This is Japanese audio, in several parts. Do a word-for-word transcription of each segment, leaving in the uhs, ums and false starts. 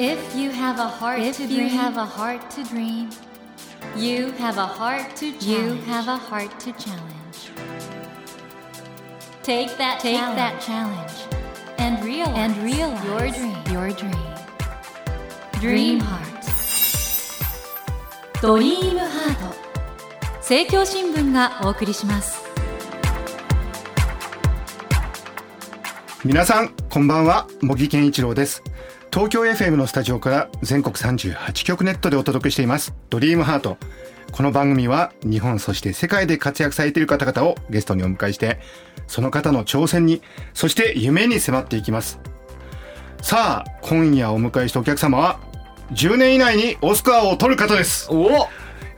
If you have a heart to dream, you have a heart to dream. You have a heart to challenge. You have a heart to challenge. Take that, take challenge. that challenge, and realize, and realize your dream, your dream. Dream heart. Dream heart. 政教新聞がお送りします。皆さんこんばんは、茂木健一郎です。東京 エフエム のスタジオから全国さんじゅうはちきょくネットでお届けしていますドリームハート。この番組は日本そして世界で活躍されている方々をゲストにお迎えして、その方の挑戦に、そして夢に迫っていきます。さあ今夜お迎えしたお客様はじゅうねん以内にオスカーを取る方です。おお、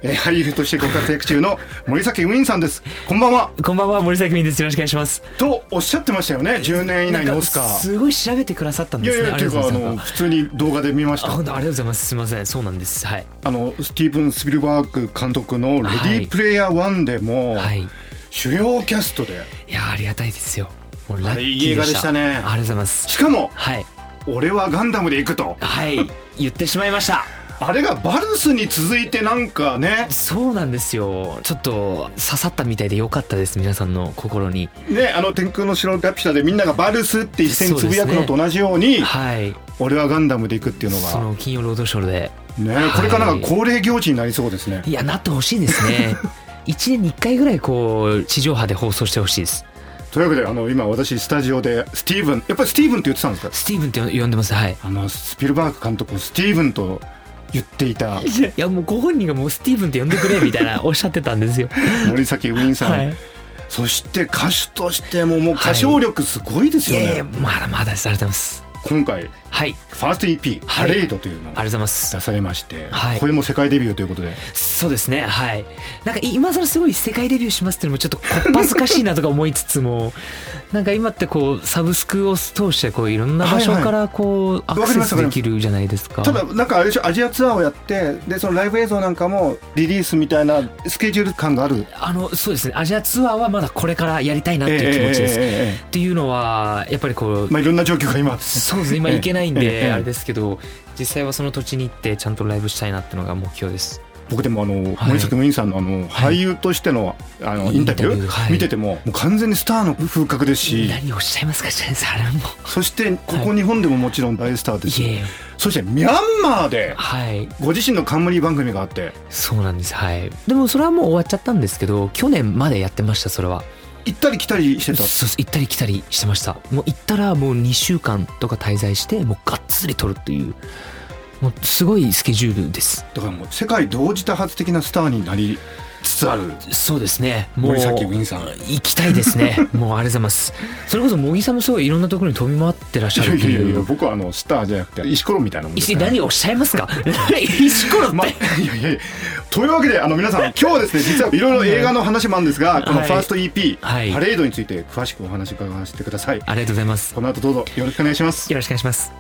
えー、俳優としてご活躍中の森崎ウィンさんです。こんばんは。こんばんは、森崎ウィンです。よろしくお願いします。とおっしゃってましたよね。じゅうねん以内のオスカー。すごい調べてくださったんですね。いやいや、というかあの普通に動画で見ました。あ、本当ありがとうございます。すみません、そうなんです。はい。あのスティーブン・スピルバーグ監督のレディープレイヤーワンでも、はい、主要キャストで。いやありがたいですよ。もうラッキーでした。いい映画でしたね。ありがとうございます。しかも、はい、俺はガンダムで行くと。はい。言ってしまいました。あれがバルスに続いてなんかね。そうなんですよ。ちょっと刺さったみたいで良かったです。皆さんの心にね。あの天空の城ラピュタでみんながバルスって一斉につぶやくのと同じように、そうですね。はい、俺はガンダムで行くっていうのがその金曜ロードショーでね、はい、これからなんか恒例行事になりそうですね。いや、なってほしいですね。いちねんにいっかいぐらいこう地上波で放送してほしいです。というわけで、あの今私スタジオでスティーブン、やっぱりスティーブンって言ってたんですか。スティーブンって呼んでます。はい。あのスピルバーグ監督スティーブンと言っていた。いや、もうご本人がもうスティーブンって呼んでくれみたいなおっしゃってたんですよ。森崎ウィンさん、はい、そして歌手としてももう歌唱力すごいですよね、はい、いやいやまだまだされてます。今回、はい、ファースト イーピー パレードというのが出されまして、はい、これも世界デビューということで。そうですね、はい、なんか今更すごい世界デビューしますっていうのもちょっとこっ恥ずかしいなとか思いつつも、なんか今ってこうサブスクを通してこういろんな場所からこうアクセスできるじゃないですか、はいはい、ただなんかあれでしょ、アジアツアーをやって、でそのライブ映像なんかもリリースみたいなスケジュール感がある。あのそうですね、アジアツアーはまだこれからやりたいなっていう気持ちです、えーえーえー、っていうのはやっぱりこう、まあ、いろんな状況が今あってそうですね、今行けないんであれですけど、実際はその土地に行ってちゃんとライブしたいなっていうのが目標です。僕でもあの、はい、森崎ウィンさんの、 あの俳優としての、 あのインタビュー、はい、見てても、 もう完全にスターの風格ですし、何をおっしゃいますか、じゃないですか、あれも。そしてここ日本でももちろん大スターですし、はい、そしてミャンマーでご自身の冠番組があって、はい、そうなんです、はい、でもそれはもう終わっちゃったんですけど、去年までやってました。それは行ったり来たりしてた。そう行ったり来たりしてました。もう行ったらもうにしゅうかんとか滞在して、もうがっつり撮るっていう、もうすごいスケジュールです。だからもう世界同時多発的なスターになりつつある。そうですね、もう森崎ウィンさん行きたいですね。もうありがとうございます。それこそ茂木さんもすごいいろんなところに飛び回ってらっしゃるっていう。いやいやいや、僕はあのスターじゃなくて石ころみたいなもんです、ね、何をおっしゃいますか。石ころって、ま、いやいやいや、というわけであの皆さん今日はですね、実はいろいろ映画の話もあるんですが、このファースト イーピー、はい、パレードについて詳しくお話伺わせてください。ありがとうございます。この後どうぞよろしくお願いします。よろしくお願いします。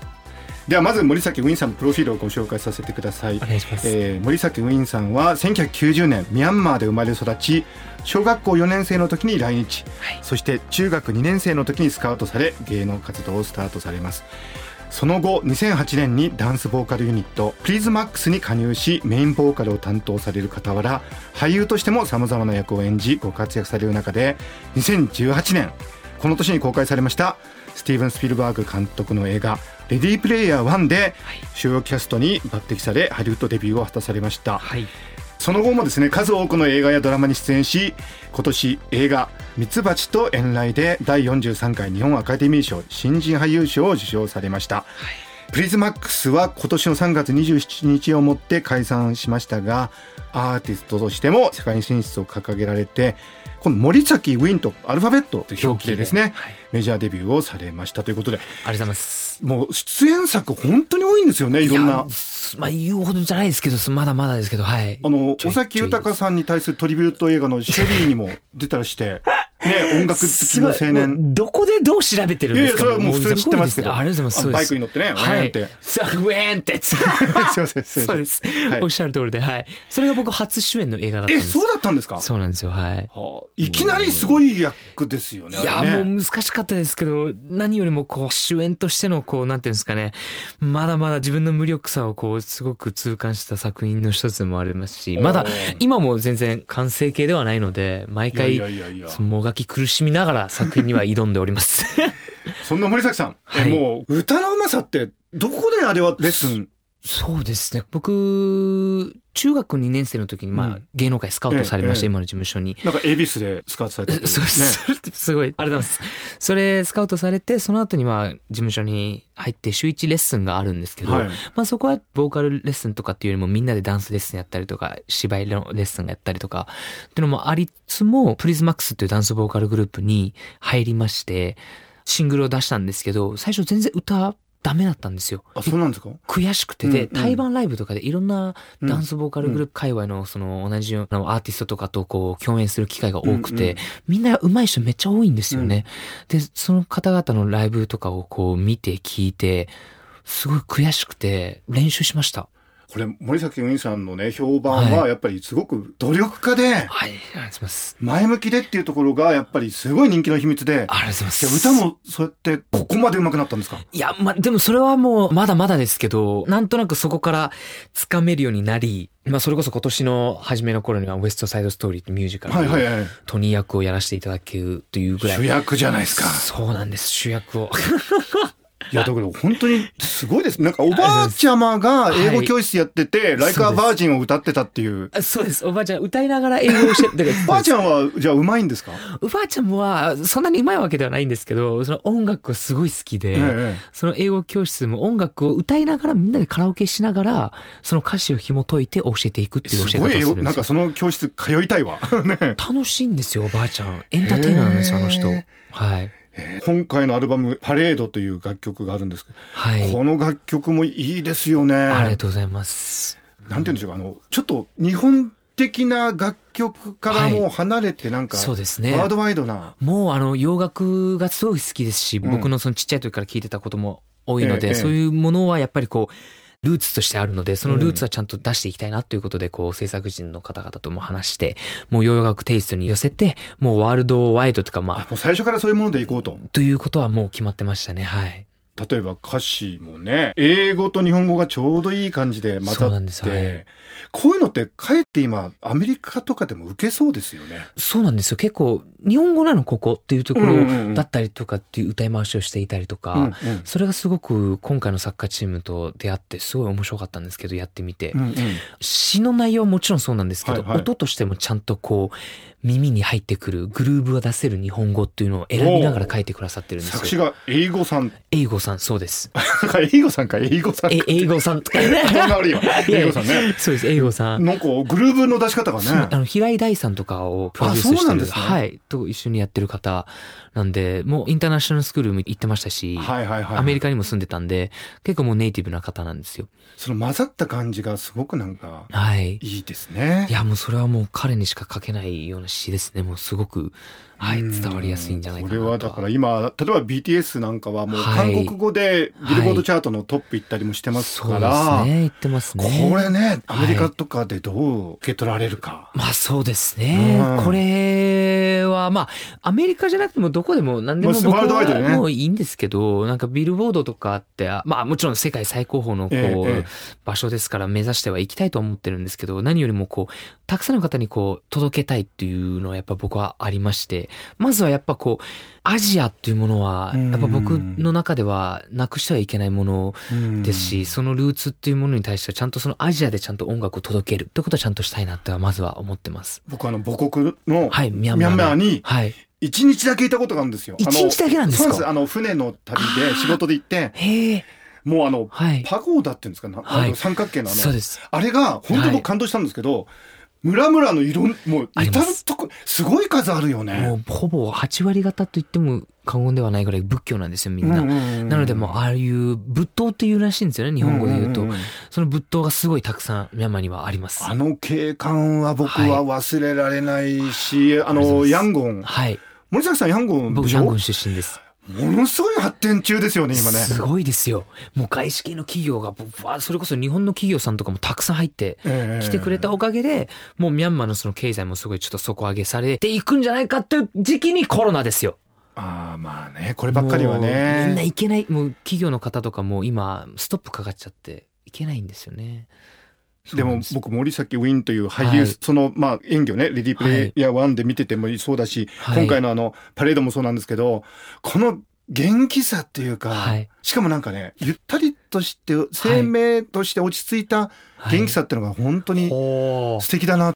ではまず森崎ウィンさんのプロフィールをご紹介させてください。お願いします、えー、森崎ウィンさんはせんきゅうひゃくきゅうじゅうねんミャンマーで生まれ育ち、小学校よねん生の時に来日、はい、そして中学にねん生の時にスカウトされ芸能活動をスタートされます。その後にせんはちねんにダンスボーカルユニットプリズマックスに加入し、メインボーカルを担当される傍ら俳優としても様々な役を演じご活躍される中で、にせんじゅうはちねんこの年に公開されましたスティーブン・スピルバーグ監督の映画レディープレイヤーワンで主要キャストに抜擢され、ハリウッドデビューを果たされました、はい、その後もですね数多くの映画やドラマに出演し、今年映画ミツバチと遠雷でだいよんじゅうさんかい日本アカデミー賞新人俳優賞を受賞されました、はい。プリズマックスは今年のさんがつにじゅうしちにちをもって解散しましたが、アーティストとしても世界進出を掲げられて、この森崎ウィンとアルファベットという表記でですね、はい、メジャーデビューをされましたということで、ありがとうございます。もう出演作本当に多いんですよね。いろんな、まあ、言うほどじゃないですけど、まだまだですけど、はい、あの尾崎豊さんに対するトリビュート映画のシェリーにも出たりしてね、音楽好きの青年。どこでどう調べてるんですか。いやいや、それはもう普通に知ってますけど。ありがとうございます。バイクに乗ってね、ウェーンって。さ、ウェーンって。そうです。そうです。おっしゃる通りで、はい。それが僕初主演の映画だったんです。え、そうだったんですか。そうなんですよ、はい。いきなりすごい役ですよね。いや、もう難しかったですけど、何よりもこう主演としてのこうなんていうんですかね、まだまだ自分の無力さをこうすごく痛感した作品の一つもありますし、まだ今も全然完成形ではないので、毎回もが苦しみながら作品には挑んでおりますそんな森崎さん、はい、もう歌のうまさってどこであれはレッスン。そうですね、僕中学にねん生の時に、まあ、芸能界スカウトされました、ええ、今の事務所になんか恵比寿でスカウトされてる、ね、そうですすごいありがとうございます。それスカウトされて、その後にまあ事務所に入って週いちレッスンがあるんですけど、はい、まあ、そこはボーカルレッスンとかっていうよりもみんなでダンスレッスンやったりとか芝居のレッスンやったりとかっていうのもありつつも、プリズマックスっていうダンスボーカルグループに入りましてシングルを出したんですけど、最初全然歌ダメだったんですよ。あ、そうなんですか。悔しくて、で、うんうん、対バンライブとかでいろんなダンスボーカルグループ界隈のその同じようなアーティストとかとこう共演する機会が多くて、うんうん、みんな上手い人めっちゃ多いんですよね、うん、でその方々のライブとかをこう見て聞いてすごい悔しくて練習しました。これ森崎ウィンさんのね評判はやっぱりすごく努力家で前向きでっていうところがやっぱりすごい人気の秘密で、ありがとうございます。歌もそうやってここまで上手くなったんですか。いや、ま、でもそれはもうまだまだですけど、なんとなくそこから掴めるようになり、まあ、それこそ今年の初めの頃にはウエストサイドストーリーってミュージカルのトニー役をやらせていただけるというぐらい、はいはいはい、主役じゃないですか。そうなんです、主役をいや、だけど本当にすごいです。なんかおばあちゃまが英語教室やってて、ライカーバージンを歌ってたっていう。そうです。おばあちゃん歌いながら英語をしてて。おばあちゃんはじゃあ上手いんですか？おばあちゃんはそんなに上手いわけではないんですけど、その音楽がすごい好きで、ええ、その英語教室も音楽を歌いながらみんなでカラオケしながら、その歌詞を紐解いて教えていくっていう教え方をするんですよ。すごい、なんかその教室通いたいわ。ね、楽しいんですよ、おばあちゃん。エンターテイナーなんですよ、あの人。はい。今回のアルバムパレードという楽曲があるんですけど、はい、この楽曲もいいですよね。ありがとうございます。なんて言うんでしょうか、あのちょっと日本的な楽曲からもう離れてなんか、はい、そうですね、ワールドワイドな、もうあの洋楽がすごい好きですし、うん、僕のそのちっちゃい時から聴いてたことも多いので、ええ、そういうものはやっぱりこうルーツとしてあるので、そのルーツはちゃんと出していきたいなということで、こう制作人の方々とも話して、もう洋楽テイストに寄せて、もうワールドワイドとか、まあ、もう最初からそういうものでいこうと。ということはもう決まってましたね。はい。例えば歌詞もね、英語と日本語がちょうどいい感じで混ざって、そうなんです、はい、こういうのってかえって今アメリカとかでも受けそうですよね。そうなんですよ。結構日本語なのここっていうところだったりとかっていう歌い回しをしていたりとか、うんうん、それがすごく今回のサッカーチームと出会ってすごい面白かったんですけど、やってみて、うんうん、詩の内容はもちろんそうなんですけど、はいはい、音としてもちゃんとこう耳に入ってくるグルーブを出せる日本語っていうのを選びながら書いてくださってるんですよ。作詞が英語さん。英語さん、そうです。英語さんか、英語さん。英語さんとかね。英語さんね。そうです、英語さん。なんかグルーブの出し方がね。あの平井大さんとかをプロデュースしてる。あ、そうなんですね。はい、と一緒にやってる方なんで、もうインターナショナルスクールも行ってましたし、はいはいはい、アメリカにも住んでたんで、結構もうネイティブな方なんですよ。その混ざった感じがすごくなんか、はい、いいですね。いや、もうそれはもう彼にしか書けないような。詩ですね。もうすごく、はい、伝わりやすいんじゃないかなと。これはだから今例えば ビーティーエス なんかはもう韓国語でビルボードチャートのトップ行ったりもしてますから、はいはい、そうですね、行ってますね。これね、アメリカとかでどう受け取られるか、はい、まあそうですね、うん、これはまあアメリカじゃなくてもどこでも何でも僕はもういいんですけど、なんかビルボードとかってまあもちろん世界最高峰のこう、ええ、場所ですから目指してはいきたいと思ってるんですけど、何よりもこうたくさんの方にこう届けたいっていういうのはやっぱ僕はありまして、まずはやっぱこうアジアっていうものはやっぱ僕の中ではなくしてはいけないものですし、そのルーツっていうものに対してはちゃんとそのアジアでちゃんと音楽を届けるってことはちゃんとしたいなってはまずは思ってます。僕はあの母国の、はい、ミャンマー、ミャンマーに、はい、一日だけいたことがあるんですよ。一日だけなんですか。そうです。あの船の旅で仕事で行って、へえ、もうあの、はい、パゴーダっていうんですか、はい、あの三角形のあの、そうです、あれが本当に感動したんですけど、はい、村々の色、もう至るとこ、すごい数あるよね。もうほぼはち割方と言っても過言ではないぐらい仏教なんですよ、みんな。うんうんうん、なのでもうああいう仏塔っていうらしいんですよね、日本語で言うと。うんうんうん、その仏塔がすごいたくさんミャンマーにはあります。あの景観は僕は忘れられないし、はい、あのヤンゴン。はい、森崎さんヤンゴンでしょ。僕ヤンゴン出身です。ものすごい発展中ですよね今ね。すごいですよ。もう外資系の企業がそれこそ日本の企業さんとかもたくさん入ってきてくれたおかげで、もうミャンマーのその経済もすごいちょっと底上げされていくんじゃないかっていう時期にコロナですよ。ああまあね、こればっかりはね。みんないけない。もう企業の方とかも今ストップかかっちゃっていけないんですよね。でも僕森崎ウィンという俳優、はい、そのまあ演技をねレディープレイヤーワンで見ててもそうだし、はい、今回のあのパレードもそうなんですけど、この元気さっていうか、はい、しかもなんかねゆったりとして生命として落ち着いた元気さっていうのが本当に素敵だな、は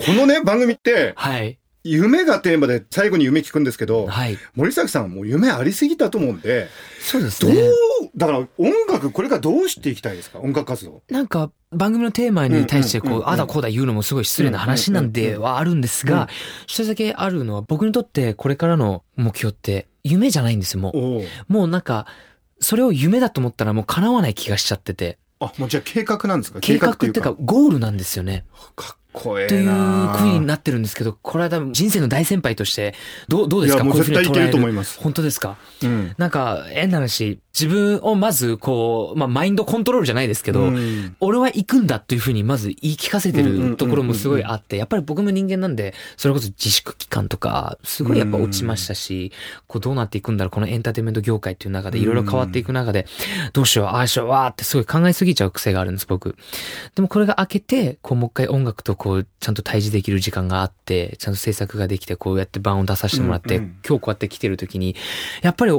い、このね番組って、はい、夢がテーマで最後に夢聞くんですけど、はい、森崎さんはもう夢ありすぎたと思うんで、そうですね、どうだから音楽これからどうしていきたいですか。音楽活動なんか番組のテーマに対してこう、うんうんうんうん、あだこうだ言うのもすごい失礼な話なんではあるんですが、一つだけあるのは僕にとってこれからの目標って夢じゃないんですよ。もうもうなんかそれを夢だと思ったらもう叶わない気がしちゃってて。あ、もうじゃあ計画なんですか。計画っていうかゴールなんですよね。かっこええなというふうになってるんですけど、これは多分人生の大先輩としてどうどうですか。いやもう絶対いけると思います。本当ですか、うん、なんか変な話、自分をまずこう、まあ、マインドコントロールじゃないですけど、うん、俺は行くんだというふうにまず言い聞かせてるところもすごいあって、やっぱり僕も人間なんでそれこそ自粛期間とかすごいやっぱ落ちましたし、うん、こうどうなっていくんだろうこのエンターテインメント業界っていう中でいろいろ変わっていく中で、うん、どうしようああしようわーってすごい考えすぎちゃう癖があるんです僕。でもこれが明けてこうもう一回音楽とこうちゃんと対峙できる時間があって、ちゃんと制作ができてこうやって版を出させてもらって、うんうん、今日こうやって来てる時にやっぱり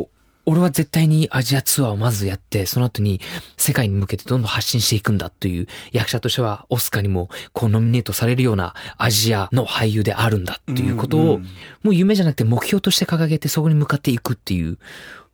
俺は絶対にアジアツアーをまずやって、その後に世界に向けてどんどん発信していくんだという、役者としてはオスカーにもこうノミネートされるようなアジアの俳優であるんだということを、うんうん、もう夢じゃなくて目標として掲げてそこに向かっていくっていう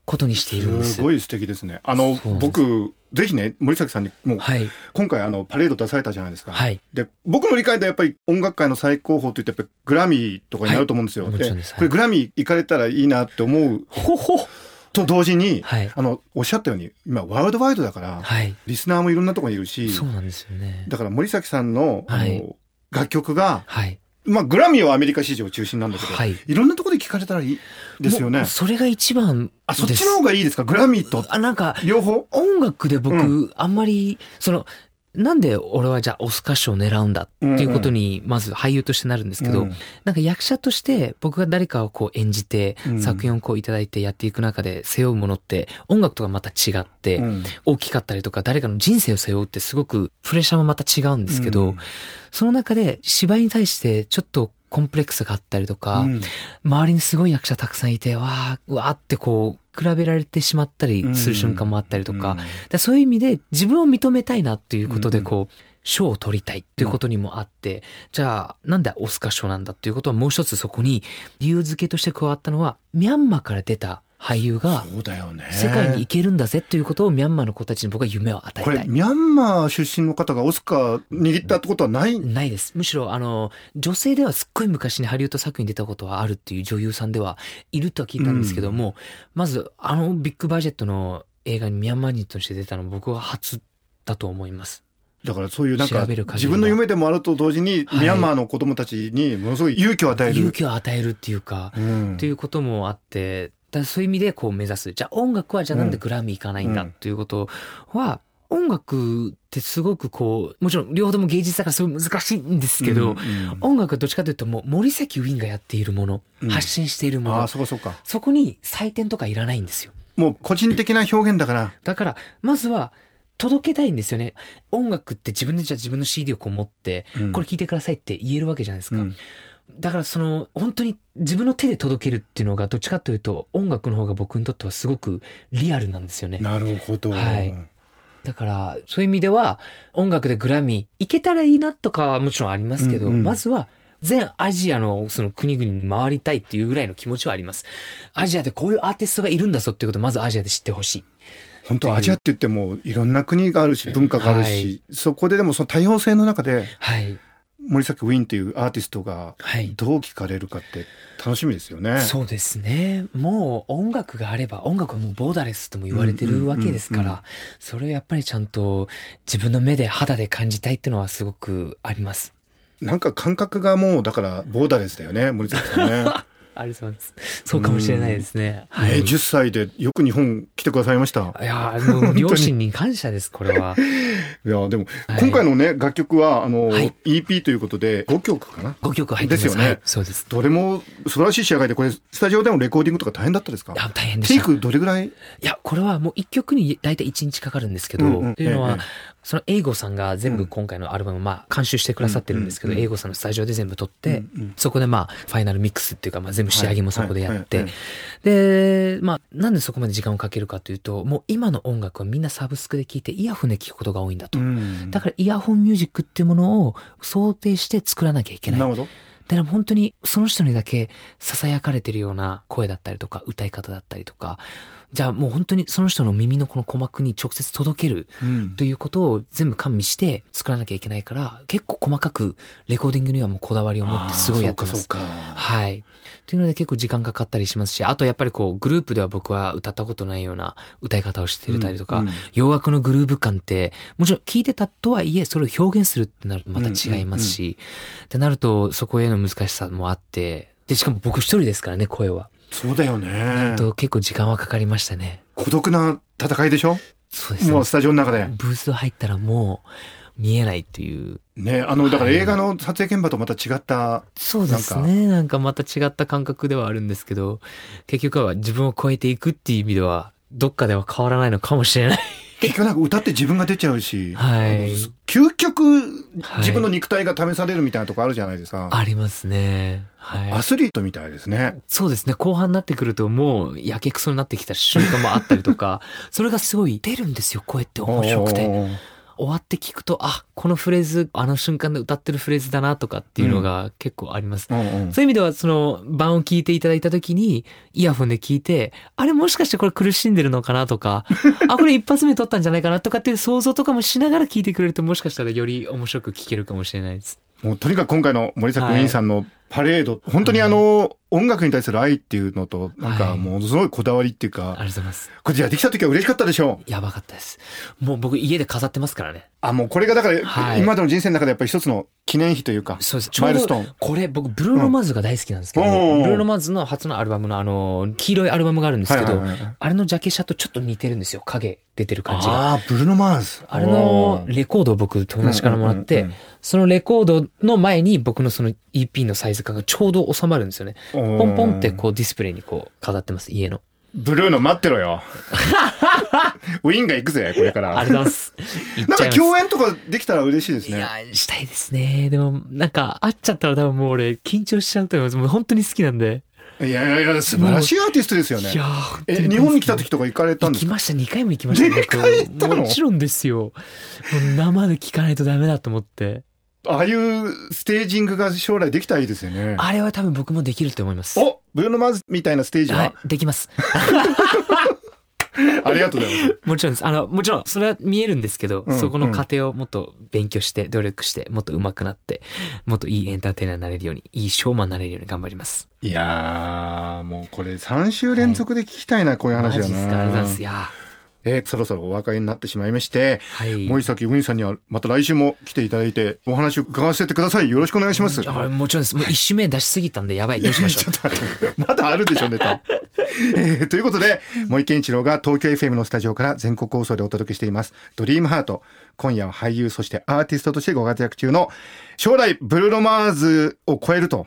ことにしているんです。すごい素敵ですね。あの僕ぜひね森崎さんにもう、はい、今回あのパレード出されたじゃないですか、はい、で僕の理解でやっぱり音楽界の最高峰といってやっぱりグラミーとかになると思うんですよ、はい、でこれグラミー行かれたらいいなって思うほほと同時に、はい、あのおっしゃったように今ワールドワイドだから、はい、リスナーもいろんなところにいるし、そうなんですよね。だから森崎さん の,、はい、あの楽曲が、はい、まあ、グラミーはアメリカ市場中心なんだけど、はい、いろんなところで聞かれたらいいですよね。それが一番です。あ、そっちの方がいいですか。グラミーとあなんか両方音楽で僕、うん、あんまりそのなんで俺はじゃあオスカー賞を狙うんだっていうことにまず俳優としてなるんですけど、うんうん、なんか役者として僕が誰かをこう演じて作品をこういただいてやっていく中で背負うものって音楽とはまた違って大きかったりとか、誰かの人生を背負うってすごくプレッシャーもまた違うんですけど、うん、その中で芝居に対してちょっとコンプレックスがあったりとか、うん、周りにすごい役者たくさんいてわーわーってこう比べられてしまったりする瞬間もあったりとか、うん、だからそういう意味で自分を認めたいなっていうことでこう賞を取りたいっていうことにもあって、うん、じゃあなんでオスカー賞なんだっていうことはもう一つそこに理由付けとして加わったのは、ミャンマーから出た俳優が世界に行けるんだぜということをミャンマーの子たちに僕は夢を与えたい。これミャンマー出身の方がオスカー握ったってことはないないです。むしろあの女性ではすっごい昔にハリウッド作品に出たことはあるっていう女優さんではいるとは聞いたんですけども、うん、まずあのビッグバジェットの映画にミャンマー人として出たの僕は初だと思います。だからそういうなんか自分の夢でもあると同時にミャンマーの子供たちにものすごい勇気を与える、はい、勇気を与えるっていうか、うん、っていうこともあって、だそういう意味でこう目指す。じゃあ音楽はじゃあなんでグラミー行かないんだということは、音楽ってすごくこうもちろん両方とも芸術だからすごい難しいんですけど、うんうん、音楽はどっちかというともう森崎ウィンがやっているもの、うん、発信しているもの、あ、そうかそうか、そこに採点とかいらないんですよ。もう個人的な表現だからだからまずは届けたいんですよね。音楽って自分でじゃあ自分の シーディー をこう持って、うん、これ聴いてくださいって言えるわけじゃないですか、うん、だからその本当に自分の手で届けるっていうのがどっちかというと音楽の方が僕にとってはすごくリアルなんですよね。なるほど、はい、だからそういう意味では音楽でグラミー行けたらいいなとかはもちろんありますけど、うんうん、まずは全アジアのその国々に回りたいっていうぐらいの気持ちはあります。アジアでこういうアーティストがいるんだぞっていうことをまずアジアで知ってほしい。本当アジアって言ってもいろんな国があるし文化があるし、はい、そこででもその多様性の中で、はい、森崎ウィンっていうアーティストがどう聴かれるかって楽しみですよね、はい、そうですね。もう音楽があれば音楽はもうボーダレスとも言われてるわけですから、うんうんうんうん、それをやっぱりちゃんと自分の目で肌で感じたいっていうのはすごくあります。なんか感覚がもうだからボーダーレスだよね、森崎さんね。ありそうです。そうかもしれないですね。うん、はい、じゅっさいでよく日本来てくださいました。いやもう両親に感謝ですこれは。いやでも、はい、今回のね楽曲はあの、はい、イーピー ということでごきょくかな。ごきょく入ってます。ですよね、はい。そうです。どれも素晴らしい仕上がりで、これスタジオでもレコーディングとか大変だったですか。いや大変でした。テイクどれぐらい？いやこれはもういっきょくに大体いちにちかかるんですけど、うんうん、っていうのは、ええ、その英語さんが全部今回のアルバム、うん、まあ監修してくださってるんですけど、英語、うんうん、さんのスタジオで全部撮って、うんうん、そこでまあファイナルミックスっていうかまあ全部仕上げもそこでやって、はいはいはい、でまあなんでそこまで時間をかけるかというと、もう今の音楽はみんなサブスクで聴いてイヤホンで聴くことが多いんだと、うん、だからイヤホンミュージックっていうものを想定して作らなきゃいけない。なるほど。で本当にその人にだけ囁かれてるような声だったりとか歌い方だったりとか、じゃあもう本当にその人の耳のこの鼓膜に直接届けるということを全部完備して作らなきゃいけないから、結構細かくレコーディングにはもうこだわりを持ってすごいやってます。そうかそうか。はい。というので結構時間かかったりしますし、あとやっぱりこうグループでは僕は歌ったことないような歌い方をしてたりとか、うんうん、洋楽のグルーヴ感ってもちろん聞いてたとはいえそれを表現するってなるとまた違いますし、うんうんうん、ってなるとそこへの難しさもあって、でしかも僕一人ですからね、声は。そうだよね。と結構時間はかかりましたね。孤独な戦いでしょ。そうです、ね、もうスタジオの中でブース入ったらもう見えないっていうね、あのだから映画の撮影現場とまた違った、はい、そうですね、なんかまた違った感覚ではあるんですけど、結局は自分を超えていくっていう意味ではどっかでは変わらないのかもしれない。結局なんか歌って自分が出ちゃうし、はい、究極自分の肉体が試されるみたいなとこあるじゃないですか、はい、ありますね、はい、アスリートみたいですね。そうですね、後半になってくるともうやけくそになってきた瞬間もあったりとかそれがすごい出るんですよ、声って面白くて。終わって聞くと、あ、このフレーズあの瞬間で歌ってるフレーズだなとかっていうのが結構あります、うんうんうん、そういう意味ではその版を聞いていただいた時にイヤホンで聞いて、あれもしかしてこれ苦しんでるのかなとかあ、これ一発目撮ったんじゃないかなとかっていう想像とかもしながら聞いてくれると、もしかしたらより面白く聞けるかもしれないです。もうとにかく今回の森崎ウィンさんのパレード、はい、本当にあの、はい、音楽に対する愛っていうのと、なんかものすごいこだわりっていうか、はい、ありがとうございます。これじゃあできた時は嬉しかったでしょう。やばかったです。もう僕家で飾ってますからね。あ、もうこれがだから、はい、今までの人生の中でやっぱり一つの記念碑というか、そうです。マイルストーン。ちょうどこれ僕ブルーノ・マーズが大好きなんですけど、うん、ブルーノ・マーズの初のアルバムのあの黄色いアルバムがあるんですけど、はいはいはいはい、あれのジャケシャとちょっと似てるんですよ。影出てる感じが。ああ、ブルーノ・マーズ。あれのレコードを僕友達からもらって、うんうんうんうん、そのレコードの前に僕のその イーピー のサイズ感がちょうど収まるんですよね。ポンポンってこうディスプレイにこう飾ってます、家の。ブルーの待ってろよウィンが行くぜこれから。ありがとうございます。なんか共演とかできたら嬉しいですね。いやしたいですね。でもなんか会っちゃったら多分もう俺緊張しちゃうと思います。もう本当に好きなんで。いやいや素晴らしいアーティストですよね。いやえ日本に来た時とか行かれたんですか。行きました、にかいも行きました、ね、にかい行ったの。もちろんですよ。もう生で聞かないとダメだと思って。ああいうステージングが将来できたらいいですよね。あれは多分僕もできると思います。おブルーノ・マーズみたいなステージは、はい、できますありがとうございます。もちろんです。あのもちろんそれは見えるんですけど、うん、そこの過程をもっと勉強して努力してもっと上手くなってもっといいエンターテイナーになれるように、いいショーマンになれるように頑張ります。いやもうこれさんしゅう連続で聞きたいな、はい、こういう話だな。マジですか。ありがとうございます。いやえー、そろそろお別れになってしまいまして、はい、森崎ウィンさんにはまた来週も来ていただいてお話を伺わせてください。よろしくお願いします。あ、もちろんです。もう一周目出しすぎたんでやばい、どうしましょうまだあるでしょネタ、えー、ということで森健一郎が東京 エフエム のスタジオから全国放送でお届けしていますドリームハート。今夜は俳優そしてアーティストとしてご活躍中の、将来ブルーノ・マーズを超えると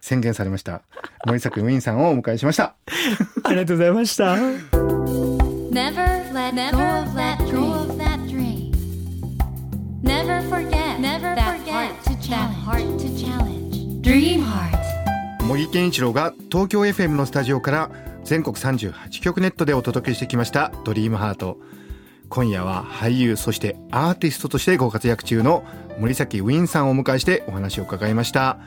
宣言されました森崎ウィンさんをお迎えしましたありがとうございましたNever let Never go of that dream. Go of that dream. Never forget. Never that forget heart to that heart to challenge. Dream heart. 森健一郎が東京 エフエム のスタジオから全国さんじゅうはちきょくネットでお届けしてきましたドリームハート。今夜は俳優そしてアーティストとしてご活躍中の森崎ウィンさんをお迎えしてお話を伺いました。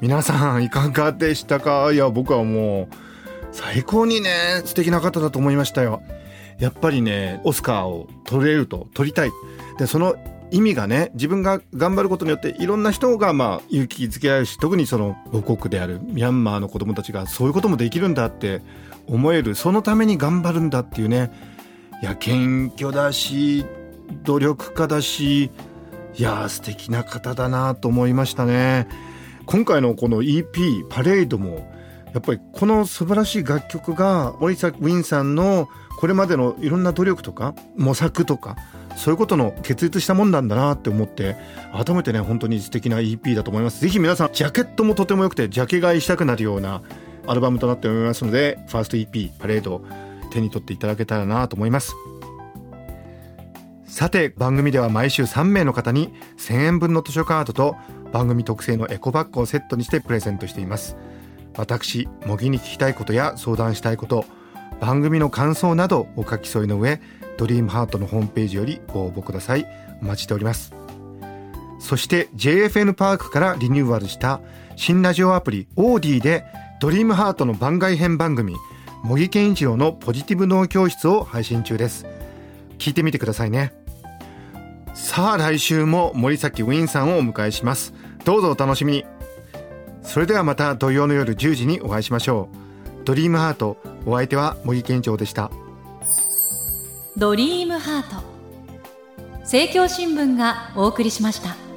皆さんいかがでしたか？いや僕はもう最高にね素敵な方だと思いましたよ。やっぱりねオスカーを取れると取りたいで、その意味がね自分が頑張ることによっていろんな人がまあ勇気づけられるし、特にその母国であるミャンマーの子どもたちがそういうこともできるんだって思える、そのために頑張るんだっていうね、いや謙虚だし努力家だしいやー素敵な方だなと思いましたね。今回のこの イーピー パレードもやっぱりこの素晴らしい楽曲が森崎ウィンさんのこれまでのいろんな努力とか模索とかそういうことの結実したもんなんだなって思って改めてね本当に素敵な イーピー だと思います。ぜひ皆さんジャケットもとても良くてジャケ買いしたくなるようなアルバムとなっておりますのでファースト イーピー パレードを手に取っていただけたらなと思います。さて番組では毎週さんめいの方にせんえんぶんの図書カードと番組特製のエコバッグをセットにしてプレゼントしています。私茂木に聞きたいことや相談したいこと、番組の感想などお書き添えの上ドリームハートのホームページよりご応募ください。お待ちしております。そして ジェイエフエヌ パークからリニューアルした新ラジオアプリオーディでドリームハートの番外編番組茂木健一郎のポジティブ脳教室を配信中です。聞いてみてくださいね。さあ来週も森崎ウィンさんをお迎えします。どうぞお楽しみに。それではまた土曜の夜じゅうじにお会いしましょう。ドリームハート、お相手は茂木健一郎でした。ドリームハート、政教新聞がお送りしました。